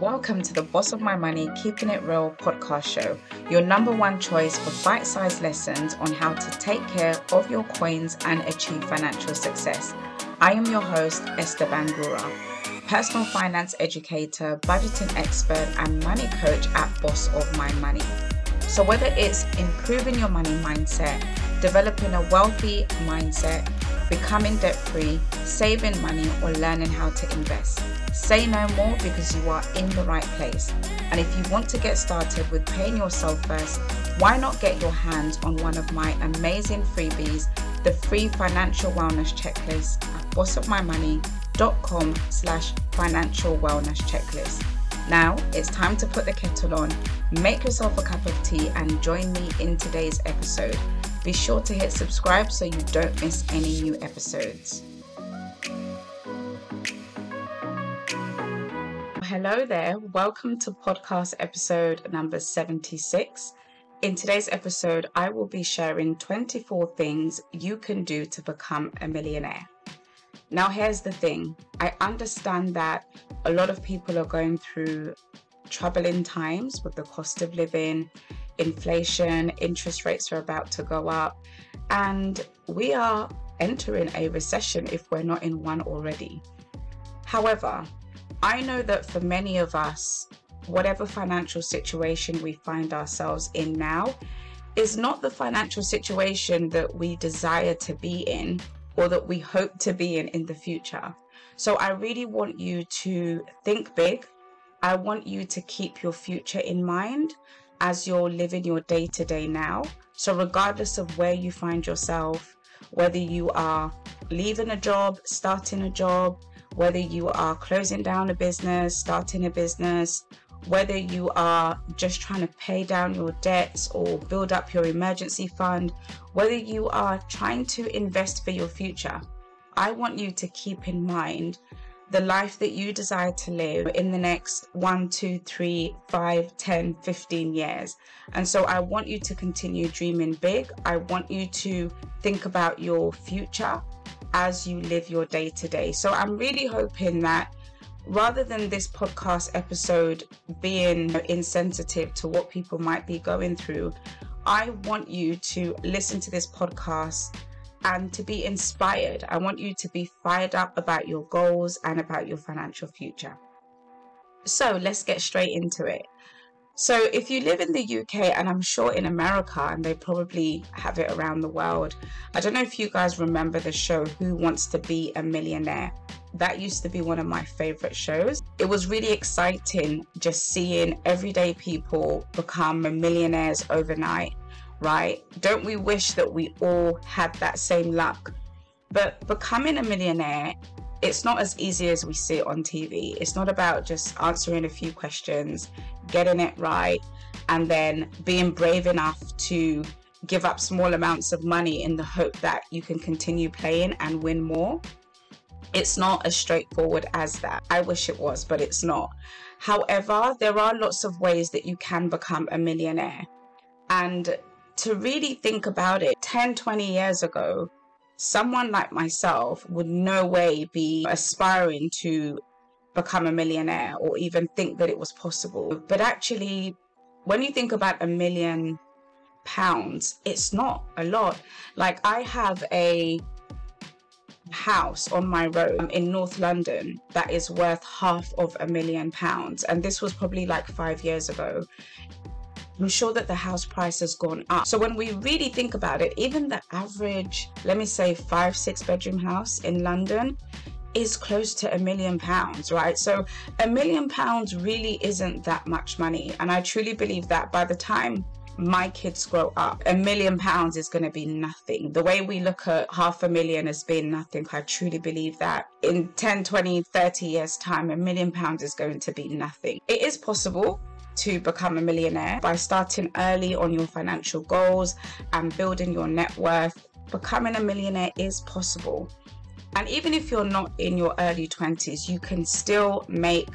Welcome to the Boss of My Money Keeping It Real podcast show, your number one choice for bite-sized lessons on how to take care of your coins and achieve financial success. I am your host, Esther Bangura, personal finance educator, budgeting expert, and money coach at Boss of My Money. So whether it's improving your money mindset, developing a wealthy mindset, becoming debt-free, saving money, or learning how to invest. Say no more because you are in the right place. And if you want to get started with paying yourself first, why not get your hands on one of my amazing freebies, the free financial wellness checklist at bossofmymoney.com/financial wellness checklist. Now it's time to put the kettle on, make yourself a cup of tea, and join me in today's episode. Be sure to hit subscribe so you don't miss any new episodes. Hello there, welcome to podcast episode number 76. In today's episode, I will be sharing 24 things you can do to become a millionaire. Now, here's the thing. I understand that a lot of people are going through troubling times with the cost of living, inflation, interest rates are about to go up, and we are entering a recession if we're not in one already. However, I know that for many of us, whatever financial situation we find ourselves in now is not the financial situation that we desire to be in or that we hope to be in the future. So I really want you to think big. I want you to keep your future in mind as you're living your day-to-day now. So regardless of where you find yourself, whether you are leaving a job, starting a job, whether you are closing down a business, starting a business, whether you are just trying to pay down your debts or build up your emergency fund, whether you are trying to invest for your future, I want you to keep in mind the life that you desire to live in the next 1, 2, 3, 5, 10, 15 years. And so I want you to continue dreaming big. I want you to think about your future as you live your day to day. So I'm really hoping that rather than this podcast episode being insensitive to what people might be going through, I want you to listen to this podcast and to be inspired. I want you to be fired up about your goals and about your financial future. So let's get straight into it. So if you live in the UK, and I'm sure in America, and they probably have it around the world, I don't know if you guys remember the show Who Wants To Be A Millionaire? That used to be one of my favorite shows. It was really exciting just seeing everyday people become millionaires overnight. Right? Don't we wish that we all had that same luck? But becoming a millionaire, it's not as easy as we see it on TV. It's not about just answering a few questions, getting it right, and then being brave enough to give up small amounts of money in the hope that you can continue playing and win more. It's not as straightforward as that. I wish it was, but it's not. However, there are lots of ways that you can become a millionaire. And to really think about it, 10, 20 years ago, someone like myself would no way be aspiring to become a millionaire or even think that it was possible. But actually, when you think about £1 million, it's not a lot. Like, I have a house on my road in North London that is worth half of £1 million. And this was probably like 5 years ago. I'm sure that the house price has gone up. So when we really think about it, even the average, let me say 5-6 bedroom house in London is close to £1 million, right? So £1 million really isn't that much money. And I truly believe that by the time my kids grow up, £1 million is going to be nothing. The way we look at £500,000 as being nothing, I truly believe that in 10, 20, 30 years time, £1 million is going to be nothing. It is possible to become a millionaire by starting early on your financial goals and building your net worth. Becoming a millionaire is possible. And even if you're not in your early 20s, you can still make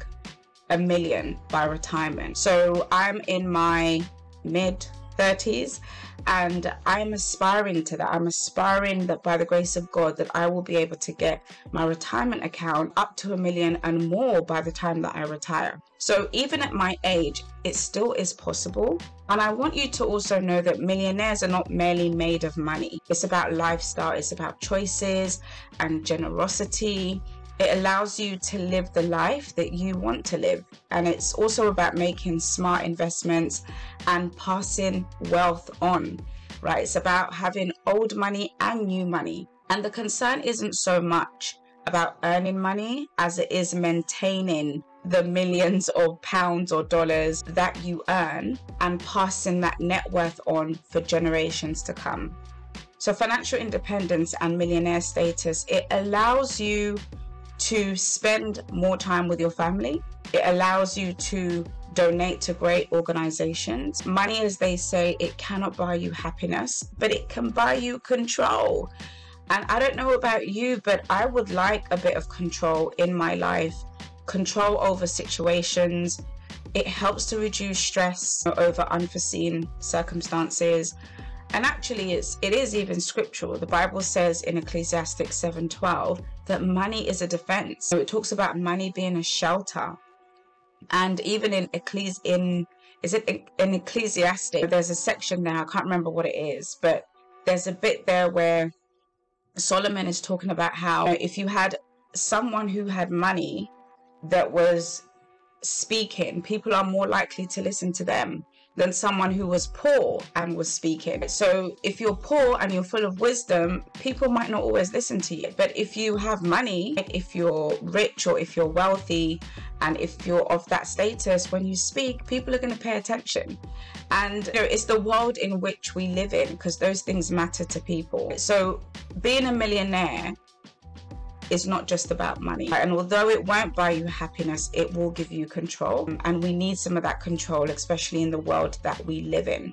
£1 million by retirement. So I'm in my mid 30s, and I'm aspiring to that. I'm aspiring that by the grace of God that I will be able to get my retirement account up to $1 million and more by the time that I retire. So even at my age, it still is possible. And I want you to also know that millionaires are not merely made of money. It's about lifestyle, it's about choices and generosity. It allows you to live the life that you want to live. And it's also about making smart investments and passing wealth on, right? It's about having old money and new money. And the concern isn't so much about earning money as it is maintaining the millions of pounds or dollars that you earn and passing that net worth on for generations to come. So financial independence and millionaire status, it allows you to spend more time with your family. It allows you to donate to great organizations. Money, as they say, it cannot buy you happiness, but it can buy you control. And I don't know about you, but I would like a bit of control in my life, control over situations. It helps to reduce stress over unforeseen circumstances. And actually, it is even scriptural. The Bible says in Ecclesiastes 7:12 that money is a defense. So it talks about money being a shelter. And even in Ecclesiastes, there's a section there, I can't remember what it is, but there's a bit there where Solomon is talking about how, you know, if you had someone who had money that was speaking, people are more likely to listen to them than someone who was poor and was speaking. So if you're poor and you're full of wisdom, people might not always listen to you. But if you have money, if you're rich or if you're wealthy and if you're of that status, when you speak, people are going to pay attention. And you know, it's the world in which we live in, because those things matter to people. So being a millionaire is not just about money. And although it won't buy you happiness, it will give you control. And we need some of that control, especially in the world that we live in.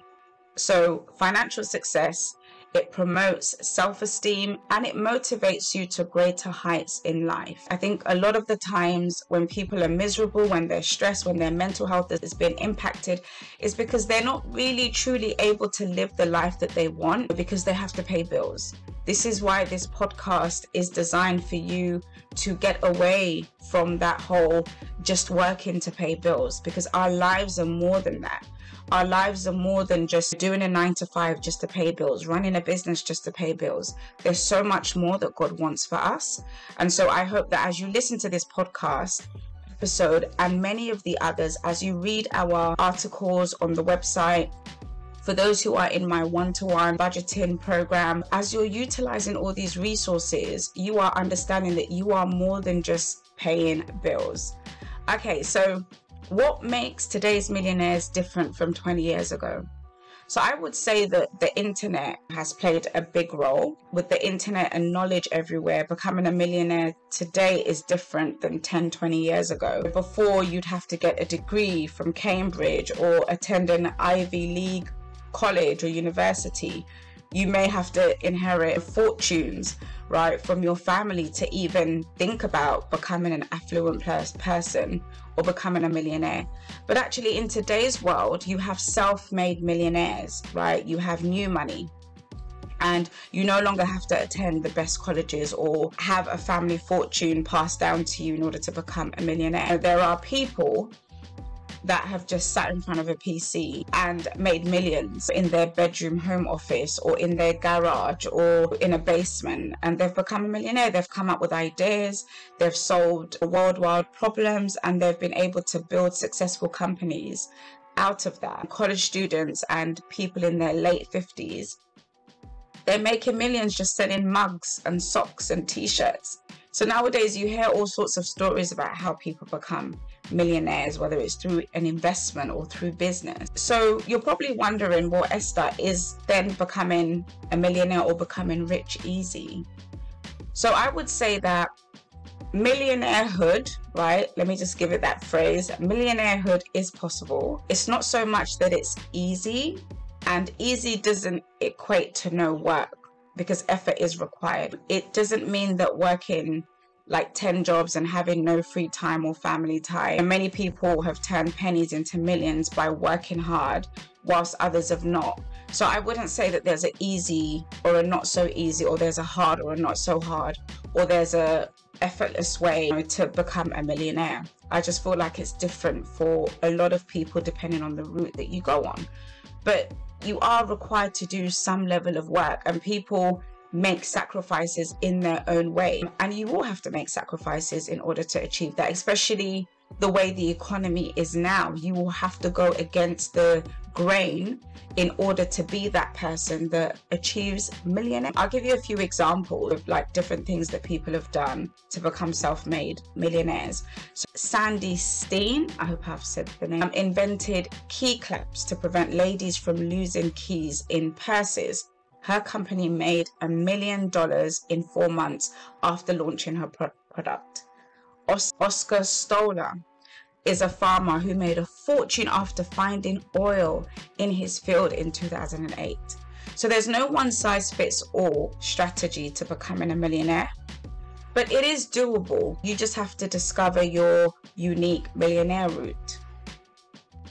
So financial success, it promotes self-esteem and it motivates you to greater heights in life. I think a lot of the times when people are miserable, when they're stressed, when their mental health has been impacted, is because they're not really truly able to live the life that they want because they have to pay bills. This is why this podcast is designed for you to get away from that whole just working to pay bills, because our lives are more than that. Our lives are more than just doing a 9-to-5 just to pay bills, running a business just to pay bills. There's so much more that God wants for us. And so I hope that as you listen to this podcast episode and many of the others, as you read our articles on the website, for those who are in my one-to-one budgeting program, as you're utilizing all these resources, you are understanding that you are more than just paying bills. Okay, so what makes today's millionaires different from 20 years ago? So I would say that the internet has played a big role. With the internet and knowledge everywhere, becoming a millionaire today is different than 10, 20 years ago. Before, you'd have to get a degree from Cambridge or attend an Ivy League college or university. You may have to inherit fortunes, right, from your family to even think about becoming an affluent person or becoming a millionaire. But actually, in today's world, you have self-made millionaires, right? You have new money. And you no longer have to attend the best colleges or have a family fortune passed down to you in order to become a millionaire. There are people that have just sat in front of a PC and made millions in their bedroom home office or in their garage or in a basement, and they've become a millionaire. They've come up with ideas, they've solved worldwide problems, and they've been able to build successful companies out of that. College students and people in their late 50s, they're making millions just selling mugs and socks and t-shirts. So nowadays you hear all sorts of stories about how people become millionaires, whether it's through an investment or through business. So you're probably wondering, well, Esther, is then becoming a millionaire or becoming rich easy? So I would say that millionairehood, right? Let me just give it that phrase. Millionairehood is possible. It's not so much that it's easy, and easy doesn't equate to no work, because effort is required. It doesn't mean that working like 10 jobs and having no free time or family time. And many people have turned pennies into millions by working hard, whilst others have not. So I wouldn't say that there's an easy or a not so easy, or there's a hard or a not so hard, or there's a effortless way to become a millionaire. I just feel like it's different for a lot of people depending on the route that you go on. But you are required to do some level of work, and people make sacrifices in their own way, and you will have to make sacrifices in order to achieve that, especially the way the economy is now. You will have to go against the grain in order to be that person that achieves millionaire. I'll give you a few examples of like different things that people have done to become self-made millionaires. So Sandy Steen, I hope I've said the name, invented key clips to prevent ladies from losing keys in purses. Her company made $1 million in 4 months after launching her product. Oscar Stoller is a farmer who made a fortune after finding oil in his field in 2008. So there's no one-size-fits-all strategy to becoming a millionaire, but it is doable. You just have to discover your unique millionaire route.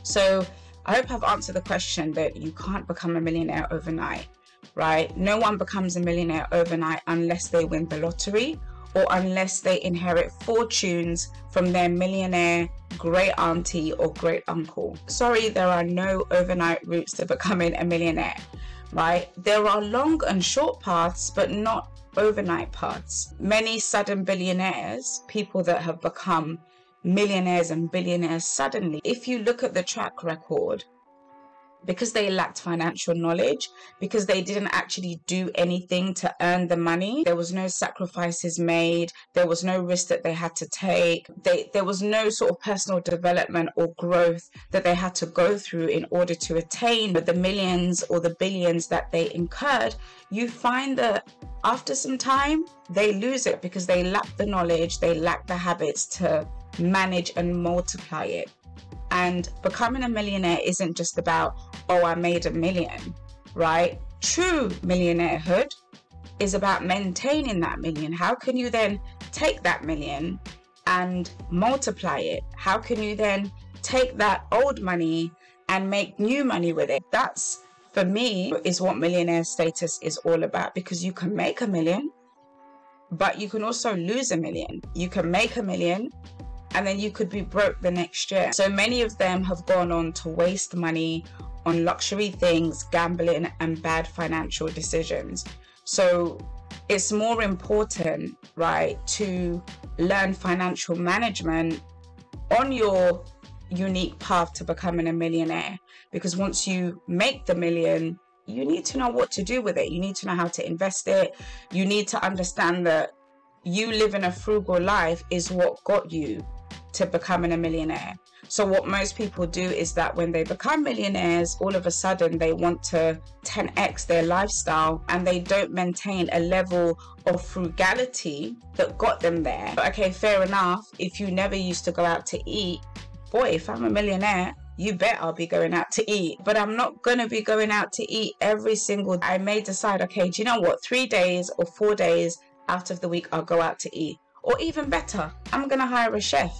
So I hope I've answered the question that you can't become a millionaire overnight. Right? No one becomes a millionaire overnight unless they win the lottery, or unless they inherit fortunes from their millionaire great auntie or great uncle. Sorry, there are no overnight routes to becoming a millionaire, right? There are long and short paths, but not overnight paths. Many sudden billionaires, people that have become millionaires and billionaires suddenly, if you look at the track record, because they lacked financial knowledge, because they didn't actually do anything to earn the money, there was no sacrifices made, there was no risk that they had to take, there was no sort of personal development or growth that they had to go through in order to attain the millions or the billions that they incurred. You find that after some time, they lose it because they lack the knowledge, they lack the habits to manage and multiply it. And becoming a millionaire isn't just about, oh, I made $1 million, right? True millionairehood is about maintaining that million. How can you then take that million and multiply it? How can you then take that old money and make new money with it? That's, for me, is what millionaire status is all about, because you can make $1 million, but you can also lose $1 million. You can make $1 million, and then you could be broke the next year. So many of them have gone on to waste money on luxury things, gambling, and bad financial decisions. So it's more important, right, to learn financial management on your unique path to becoming a millionaire, because once you make the million, you need to know what to do with it. You need to know how to invest it. You need to understand that you living a frugal life is what got you to becoming a millionaire. So what most people do is that when they become millionaires, all of a sudden they want to 10x their lifestyle, and they don't maintain a level of frugality that got them there. But okay, fair enough, if you never used to go out to eat, boy, if I'm a millionaire, you bet I'll be going out to eat. But I'm not going to be going out to eat every single day. I may decide, okay, do you know what, 3 days or 4 days out of the week I'll go out to eat. Or even better, I'm gonna hire a chef,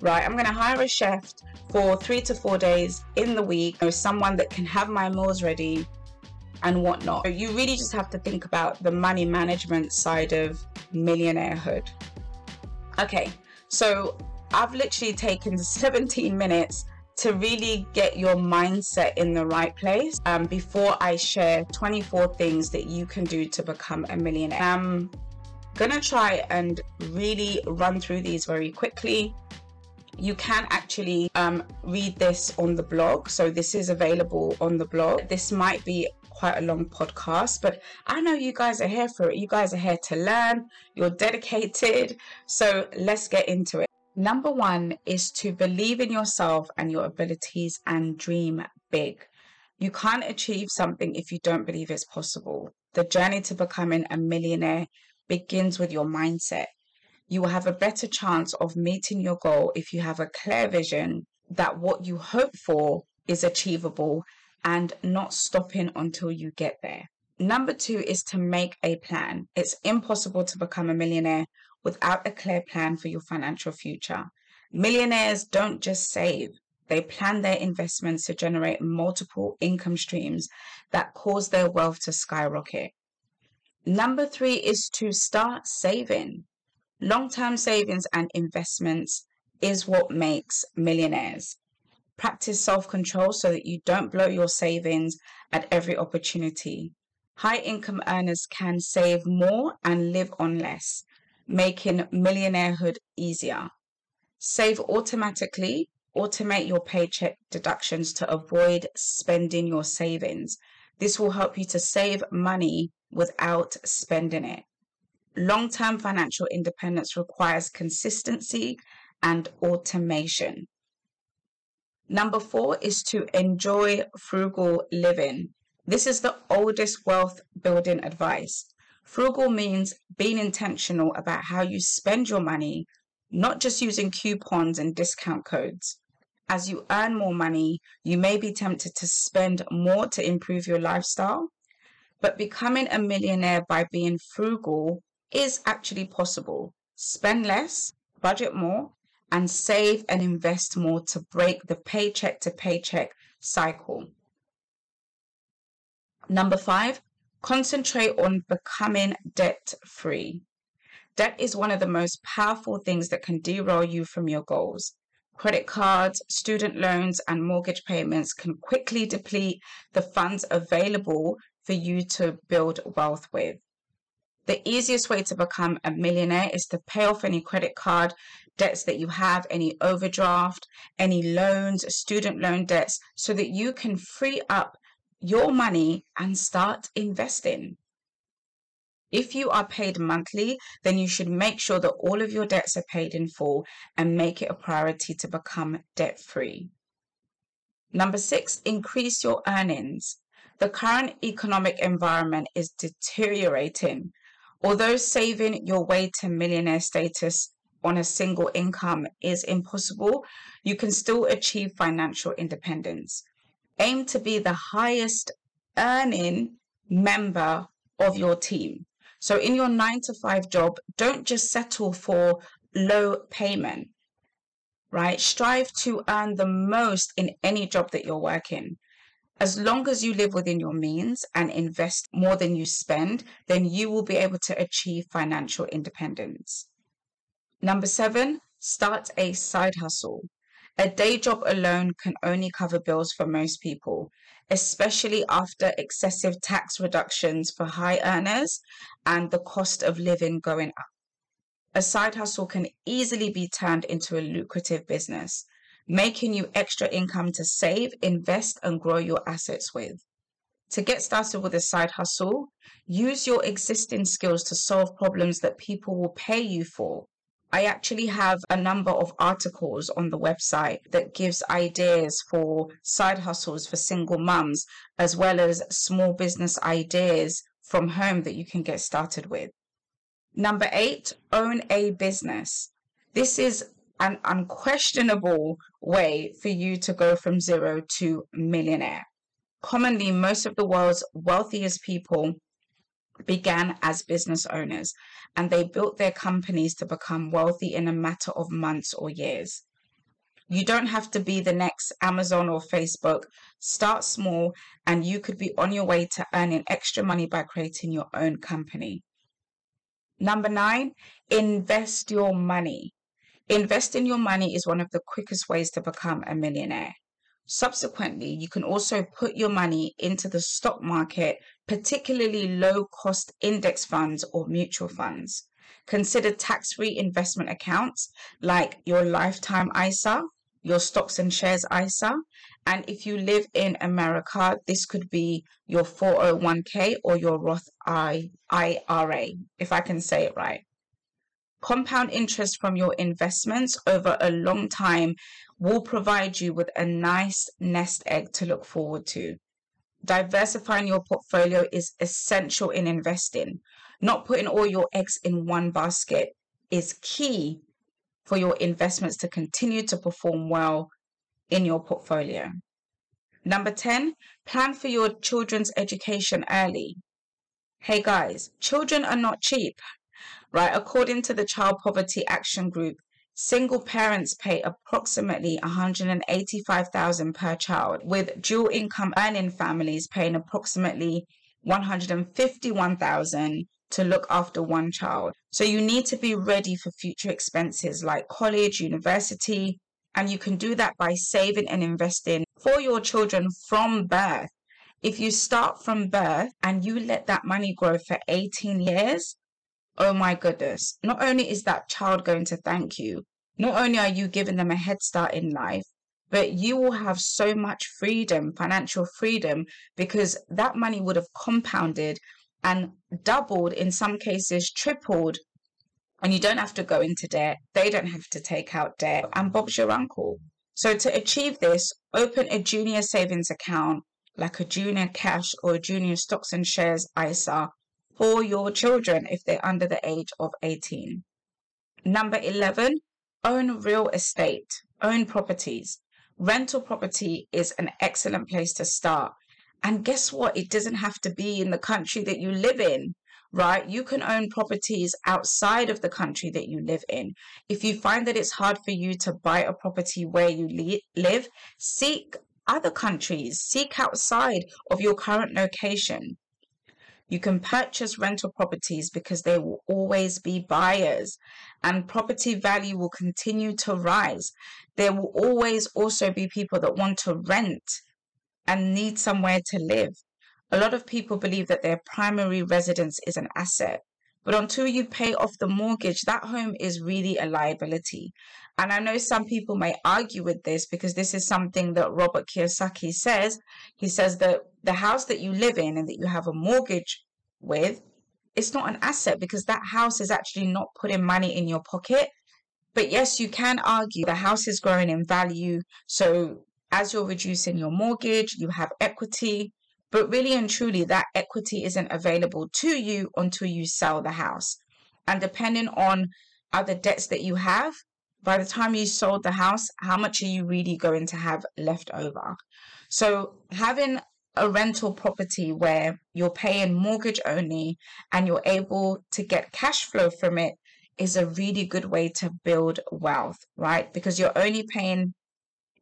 right? I'm gonna hire a chef for 3 to 4 days in the week, or someone that can have my meals ready and whatnot. So you really just have to think about the money management side of millionairehood. Okay, so I've literally taken 17 minutes to really get your mindset in the right place before I share 24 things that you can do to become a millionaire. I'm gonna try and really run through these very quickly. You can actually read this on the blog, so this is available on the blog. This might be quite a long podcast, but I know you guys are here for it. You guys are here to learn. You're dedicated, so let's get into it. Number one is to believe in yourself and your abilities and dream big. You can't achieve something if you don't believe it's possible. The journey to becoming a millionaire begins with your mindset. You will have a better chance of meeting your goal if you have a clear vision that what you hope for is achievable and not stopping until you get there. Number two is to make a plan. It's impossible to become a millionaire without a clear plan for your financial future. Millionaires don't just save. They plan their investments to generate multiple income streams that cause their wealth to skyrocket. Number three is to start saving. Long-term savings and investments is what makes millionaires. Practice self-control so that you don't blow your savings at every opportunity. High-income earners can save more and live on less, making millionairehood easier. Save automatically. Automate your paycheck deductions to avoid spending your savings. This will help you to save money without spending it. Long-term financial independence requires consistency and automation. Number four is to enjoy frugal living. This is the oldest wealth-building advice. Frugal means being intentional about how you spend your money, not just using coupons and discount codes. As you earn more money, you may be tempted to spend more to improve your lifestyle, but becoming a millionaire by being frugal is actually possible. Spend less, budget more, and save and invest more to break the paycheck-to-paycheck cycle. Number five, concentrate on becoming debt-free. Debt is one of the most powerful things that can derail you from your goals. Credit cards, student loans, and mortgage payments can quickly deplete the funds available for you to build wealth with. The easiest way to become a millionaire is to pay off any credit card debts that you have, any overdraft, any loans, student loan debts, so that you can free up your money and start investing. If you are paid monthly, then you should make sure that all of your debts are paid in full and make it a priority to become debt-free. Number six, increase your earnings. The current economic environment is deteriorating. Although saving your way to millionaire status on a single income is impossible, you can still achieve financial independence. Aim to be the highest earning member of your team. So in your 9-to-5 job, don't just settle for low payment, right? Strive to earn the most in any job that you're working. As long as you live within your means and invest more than you spend, then you will be able to achieve financial independence. Number seven, start a side hustle. A day job alone can only cover bills for most people, especially after excessive tax reductions for high earners and the cost of living going up. A side hustle can easily be turned into a lucrative business, making you extra income to save, invest, and grow your assets with. To get started with a side hustle, use your existing skills to solve problems that people will pay you for. I actually have a number of articles on the website that gives ideas for side hustles for single mums, as well as small business ideas from home that you can get started with. Number eight, own a business. This is an unquestionable way for you to go from zero to millionaire. Commonly, most of the world's wealthiest people began as business owners, and they built their companies to become wealthy in a matter of months or years. You don't have to be the next Amazon or Facebook. Start small, and you could be on your way to earning extra money by creating your own company. Number nine, invest your money. Investing your money is one of the quickest ways to become a millionaire. Subsequently, you can also put your money into the stock market, particularly low-cost index funds or mutual funds. Consider tax-free investment accounts like your Lifetime ISA, your Stocks and Shares ISA, and if you live in America, this could be your 401k or your Roth IRA, if I can say it right. Compound interest from your investments over a long time will provide you with a nice nest egg to look forward to. Diversifying your portfolio is essential in investing. Not putting all your eggs in one basket is key for your investments to continue to perform well in your portfolio. Number 10, plan for your children's education early. Hey guys, children are not cheap, right? According to the Child Poverty Action Group, single parents pay approximately $185,000 per child, with dual income earning families paying approximately $151,000 to look after one child. So you need to be ready for future expenses like college, university, and you can do that by saving and investing for your children from birth. If you start from birth and you let that money grow for 18 years, oh my goodness, not only is that child going to thank you, not only are you giving them a head start in life, but you will have so much freedom, financial freedom, because that money would have compounded and doubled, in some cases tripled, and you don't have to go into debt. They don't have to take out debt, and Bob's your uncle. So to achieve this, open a junior savings account, like a junior cash or a junior stocks and shares ISA for your children if they're under the age of 18. Number 11, own real estate, own properties. Rental property is an excellent place to start. And guess what? It doesn't have to be in the country that you live in, right? You can own properties outside of the country that you live in. If you find that it's hard for you to buy a property where you live, seek other countries, seek outside of your current location. You can purchase rental properties because there will always be buyers and property value will continue to rise. There will always also be people that want to rent and need somewhere to live. A lot of people believe that their primary residence is an asset, but until you pay off the mortgage, that home is really a liability. And I know some people may argue with this because this is something that Robert Kiyosaki says. He says that the house that you live in and that you have a mortgage with, it's not an asset because that house is actually not putting money in your pocket. But yes, you can argue the house is growing in value. So as you're reducing your mortgage, you have equity. But really and truly, that equity isn't available to you until you sell the house. And depending on other debts that you have, by the time you sold the house, how much are you really going to have left over? So having a rental property where you're paying mortgage only and you're able to get cash flow from it is a really good way to build wealth, right? Because you're only paying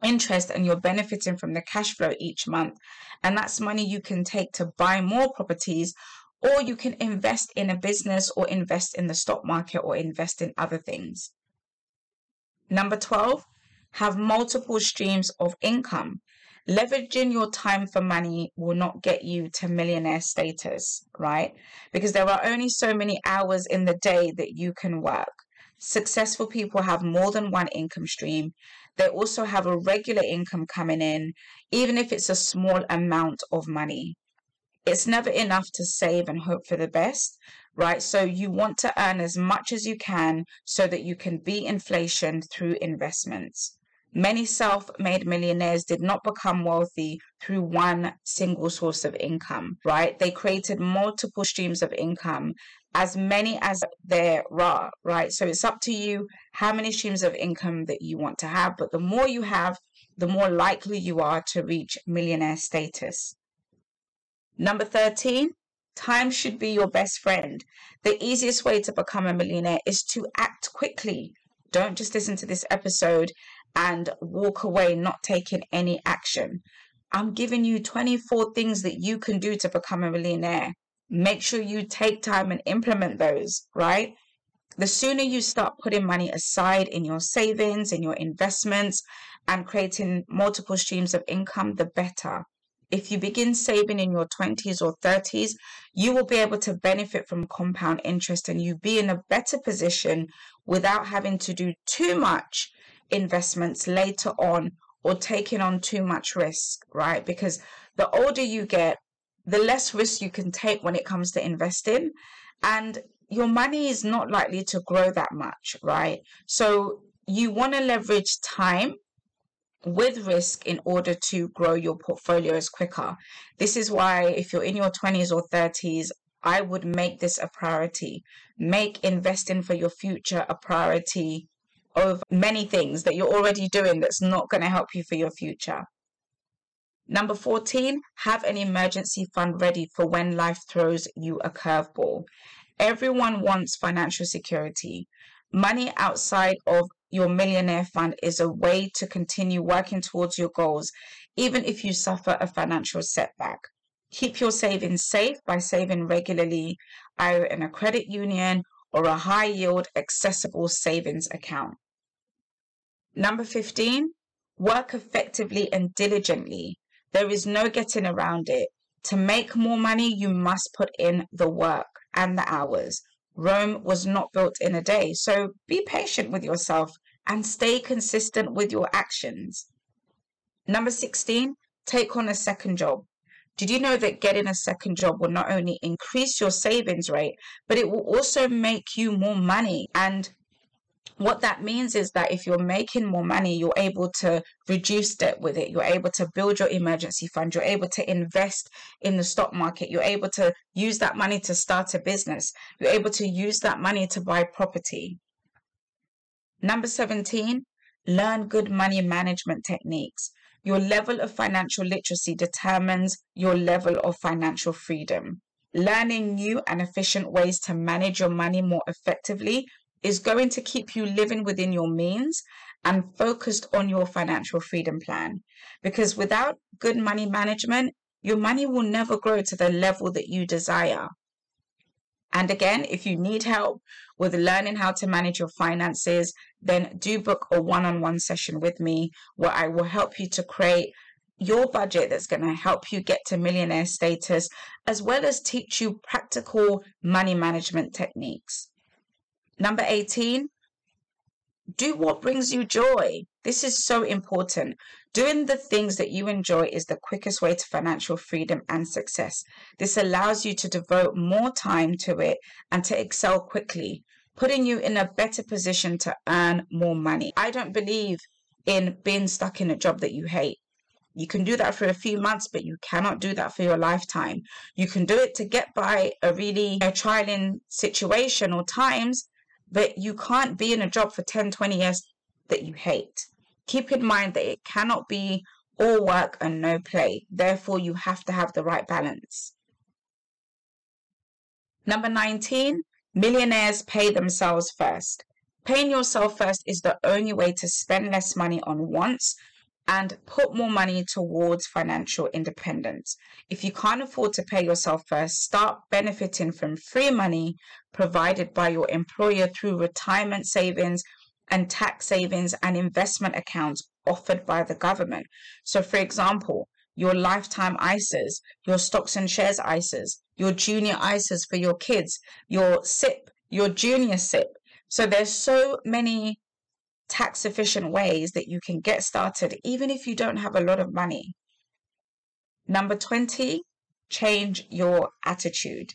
interest and you're benefiting from the cash flow each month. And that's money you can take to buy more properties, or you can invest in a business or invest in the stock market or invest in other things. Number 12, have multiple streams of income. Leveraging your time for money will not get you to millionaire status, right? Because there are only so many hours in the day that you can work. Successful people have more than one income stream. They also have a regular income coming in, even if it's a small amount of money. It's never enough to save and hope for the best, right? So you want to earn as much as you can so that you can beat inflation through investments. Many self-made millionaires did not become wealthy through one single source of income, right? They created multiple streams of income, as many as there are, right? So it's up to you how many streams of income that you want to have, but the more you have, the more likely you are to reach millionaire status. Number 13, time should be your best friend. The easiest way to become a millionaire is to act quickly. Don't just listen to this episode and walk away not taking any action. I'm giving you 24 things that you can do to become a millionaire. Make sure you take time and implement those, right? The sooner you start putting money aside in your savings, in your investments, and creating multiple streams of income, the better. If you begin saving in your 20s or 30s, you will be able to benefit from compound interest and you'll be in a better position without having to do too much investments later on or taking on too much risk, right? Because the older you get, the less risk you can take when it comes to investing, and your money is not likely to grow that much, right? So you want to leverage time with risk in order to grow your portfolios quicker. This is why if you're in your 20s or 30s, I would make this a priority. Make investing for your future a priority over many things that you're already doing that's not going to help you for your future. Number 14, have an emergency fund ready for when life throws you a curveball. Everyone wants financial security. Money outside of your millionaire fund is a way to continue working towards your goals, even if you suffer a financial setback. Keep your savings safe by saving regularly, either in a credit union or a high-yield accessible savings account. Number 15, work effectively and diligently. There is no getting around it. To make more money, you must put in the work and the hours. Rome was not built in a day, so be patient with yourself and stay consistent with your actions. Number 16, take on a second job. Did you know that getting a second job will not only increase your savings rate, but it will also make you more money? And what that means is that if you're making more money, you're able to reduce debt with it. You're able to build your emergency fund. You're able to invest in the stock market. You're able to use that money to start a business. You're able to use that money to buy property. Number 17, learn good money management techniques. Your level of financial literacy determines your level of financial freedom. Learning new and efficient ways to manage your money more effectively is going to keep you living within your means and focused on your financial freedom plan. Because without good money management, your money will never grow to the level that you desire. And again, if you need help with learning how to manage your finances, then do book a one-on-one session with me where I will help you to create your budget that's going to help you get to millionaire status, as well as teach you practical money management techniques. Number 18, do what brings you joy. This is so important. Doing the things that you enjoy is the quickest way to financial freedom and success. This allows you to devote more time to it and to excel quickly, putting you in a better position to earn more money. I don't believe in being stuck in a job that you hate. You can do that for a few months, but you cannot do that for your lifetime. You can do it to get by a really trialing situation or times, but you can't be in a job for 10, 20 years that you hate. Keep in mind that it cannot be all work and no play. Therefore, you have to have the right balance. Number 19, millionaires pay themselves first. Paying yourself first is the only way to spend less money on wants and put more money towards financial independence. If you can't afford to pay yourself first, start benefiting from free money provided by your employer through retirement savings and tax savings and investment accounts offered by the government. So for example, your Lifetime ISAs, your Stocks and Shares ISAs, your Junior ISAs for your kids, your SIP, your Junior SIP. So there's so many tax efficient ways that you can get started even if you don't have a lot of money. Number 20, change your attitude.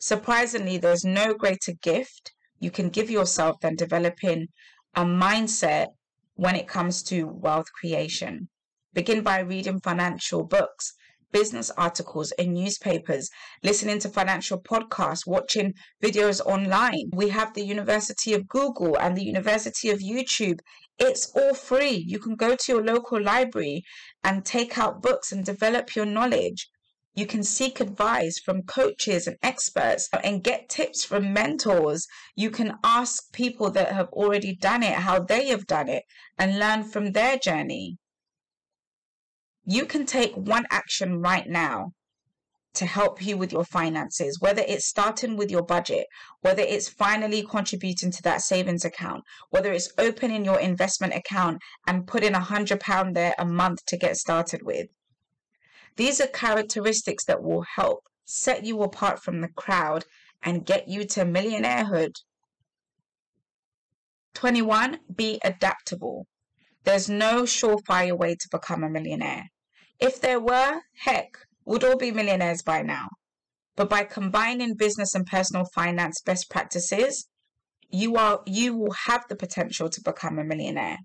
Surprisingly, there's no greater gift you can give yourself than developing a mindset when it comes to wealth creation. Begin by reading financial books, business articles and newspapers, listening to financial podcasts, watching videos online. We have the University of Google and the University of YouTube. It's all free. You can go to your local library and take out books and develop your knowledge. You can seek advice from coaches and experts and get tips from mentors. You can ask people that have already done it, how they have done it, and learn from their journey. You can take one action right now to help you with your finances, whether it's starting with your budget, whether it's finally contributing to that savings account, whether it's opening your investment account and putting £100 there a month to get started with. These are characteristics that will help set you apart from the crowd and get you to millionairehood. 21, be adaptable. There's no surefire way to become a millionaire. If there were, heck, we'd all be millionaires by now. But by combining business and personal finance best practices, you will have the potential to become a millionaire.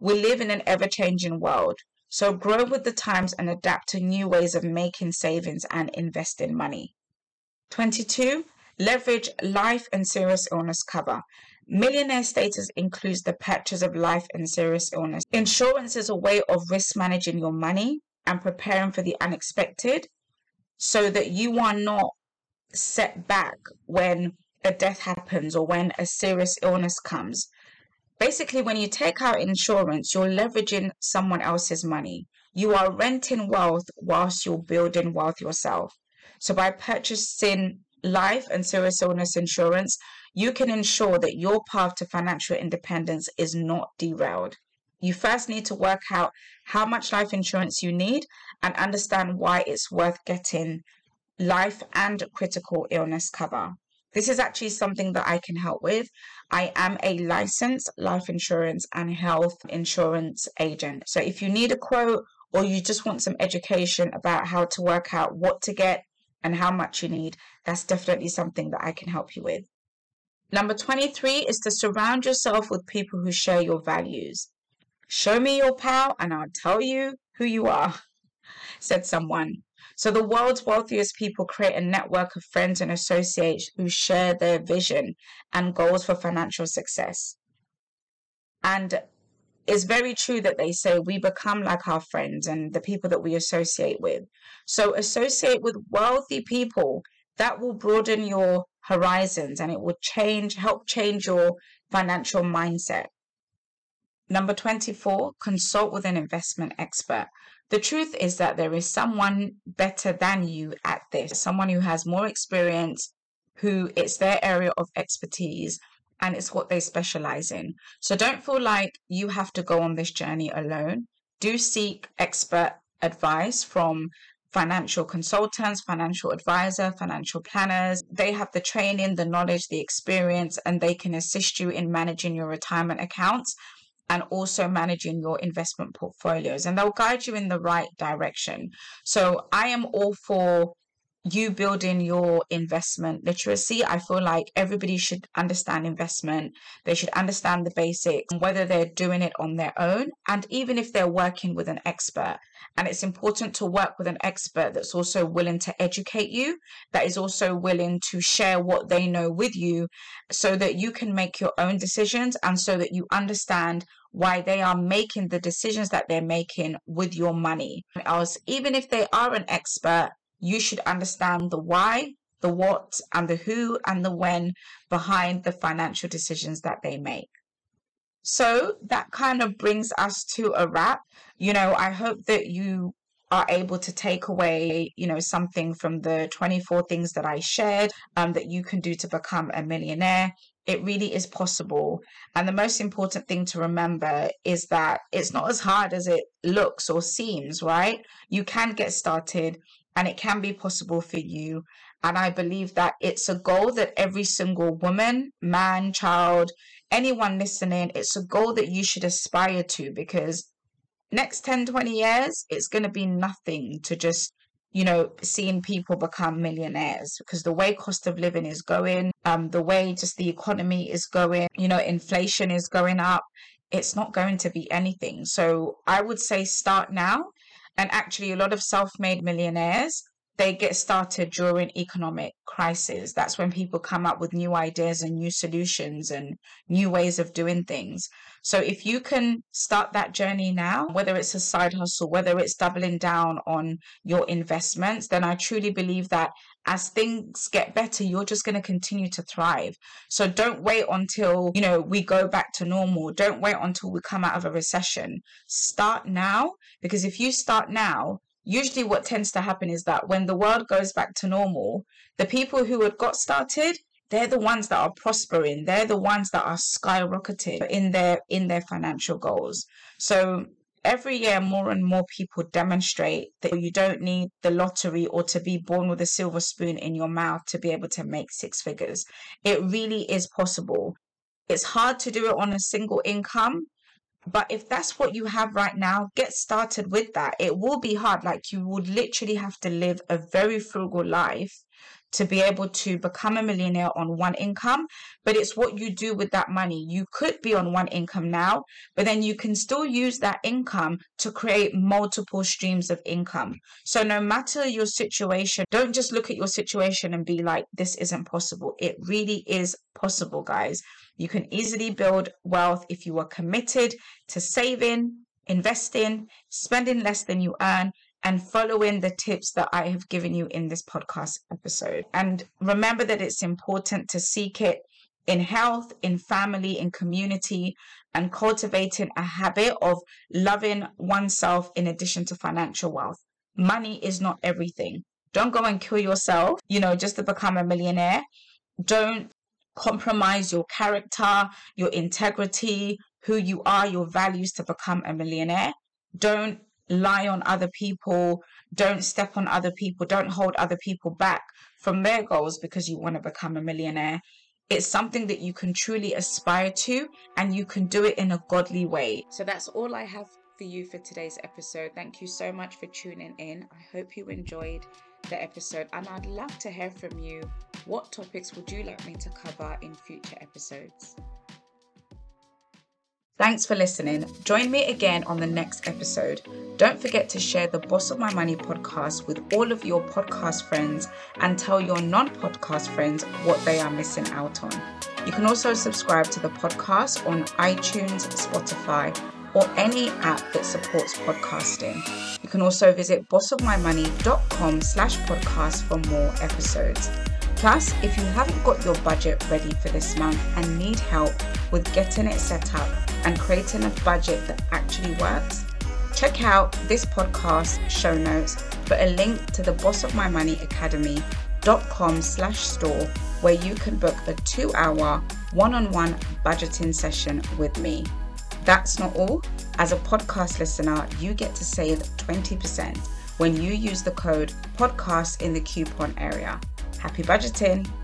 We live in an ever-changing world, so grow with the times and adapt to new ways of making savings and investing money. 22, leverage life and serious illness cover. Millionaire status includes the purchase of life and serious illness. Insurance is a way of risk managing your money and preparing for the unexpected so that you are not set back when a death happens or when a serious illness comes. Basically, when you take out insurance, you're leveraging someone else's money. You are renting wealth whilst you're building wealth yourself. So by purchasing life and serious illness insurance, you can ensure that your path to financial independence is not derailed. You first need to work out how much life insurance you need and understand why it's worth getting life and critical illness cover. This is actually something that I can help with. I am a licensed life insurance and health insurance agent. So if you need a quote or you just want some education about how to work out what to get and how much you need, that's definitely something that I can help you with. Number 23 is to surround yourself with people who share your values. Show me your pal and I'll tell you who you are, said someone. So the world's wealthiest people create a network of friends and associates who share their vision and goals for financial success. And it's very true that they say we become like our friends and the people that we associate with. So associate with wealthy people. That will broaden your horizons and it will help change your financial mindset. Number 24, consult with an investment expert. The truth is that there is someone better than you at this, someone who has more experience, who it's their area of expertise and it's what they specialize in. So don't feel like you have to go on this journey alone. Do seek expert advice from financial consultants, financial advisor, financial planners. They have the training, the knowledge, the experience, and they can assist you in managing your retirement accounts and also managing your investment portfolios. And they'll guide you in the right direction. So I am all for you building your investment literacy. I feel like everybody should understand investment. They should understand the basics, whether they're doing it on their own and even if they're working with an expert. And it's important to work with an expert that's also willing to educate you, that is also willing to share what they know with you so that you can make your own decisions and so that you understand why they are making the decisions that they're making with your money. Else, even if they are an expert, you should understand the why, the what, and the who, and the when behind the financial decisions that they make. So that kind of brings us to a wrap. You know, I hope that you are able to take away, something from the 24 things that I shared that you can do to become a millionaire. It really is possible. And the most important thing to remember is that it's not as hard as it looks or seems, right? You can get started. And it can be possible for you. And I believe that it's a goal that every single woman, man, child, anyone listening, it's a goal that you should aspire to, because next 10, 20 years, it's going to be nothing to just, seeing people become millionaires, because the way cost of living is going, the way just the economy is going, inflation is going up. It's not going to be anything. So I would say start now. And actually, a lot of self-made millionaires, they get started during economic crisis. That's when people come up with new ideas and new solutions and new ways of doing things. So if you can start that journey now, whether it's a side hustle, whether it's doubling down on your investments, then I truly believe that as things get better, you're just going to continue to thrive. So don't wait until, we go back to normal. Don't wait until we come out of a recession. Start now, because if you start now, usually what tends to happen is that when the world goes back to normal, the people who had got started, they're the ones that are prospering. They're the ones that are skyrocketing in their financial goals. So every year, more and more people demonstrate that you don't need the lottery or to be born with a silver spoon in your mouth to be able to make six figures. It really is possible. It's hard to do it on a single income, but if that's what you have right now, get started with that. It will be hard. Like, you would literally have to live a very frugal life to be able to become a millionaire on one income, but it's what you do with that money. You could be on one income now, but then you can still use that income to create multiple streams of income. So no matter your situation, don't just look at your situation and be like, this isn't possible. It really is possible, guys. You can easily build wealth if you are committed to saving, investing, spending less than you earn, and follow in the tips that I have given you in this podcast episode. And remember that it's important to seek it in health, in family, in community, and cultivating a habit of loving oneself in addition to financial wealth. Money is not everything. Don't go and kill yourself, just to become a millionaire. Don't compromise your character, your integrity, who you are, your values to become a millionaire. Don't lie on other people. Don't step on other people. Don't hold other people back from their goals because you want to become a millionaire. It's something that you can truly aspire to, and you can do it in a godly way. So that's all I have for you for today's episode. Thank you so much for tuning in. I hope you enjoyed the episode, and I'd love to hear from you. What topics would you like me to cover in future episodes? Thanks for listening. Join me again on the next episode. Don't forget to share the Boss of My Money podcast with all of your podcast friends and tell your non-podcast friends what they are missing out on. You can also subscribe to the podcast on iTunes, Spotify, or any app that supports podcasting. You can also visit bossofmymoney.com/podcast for more episodes. Plus, if you haven't got your budget ready for this month and need help with getting it set up and creating a budget that actually works, check out this podcast show notes for a link to the bossofmymoneyacademy.com/store where you can book a 2-hour one-on-one budgeting session with me. That's not all. As a podcast listener, you get to save 20% when you use the code podcast in the coupon area. Happy budgeting!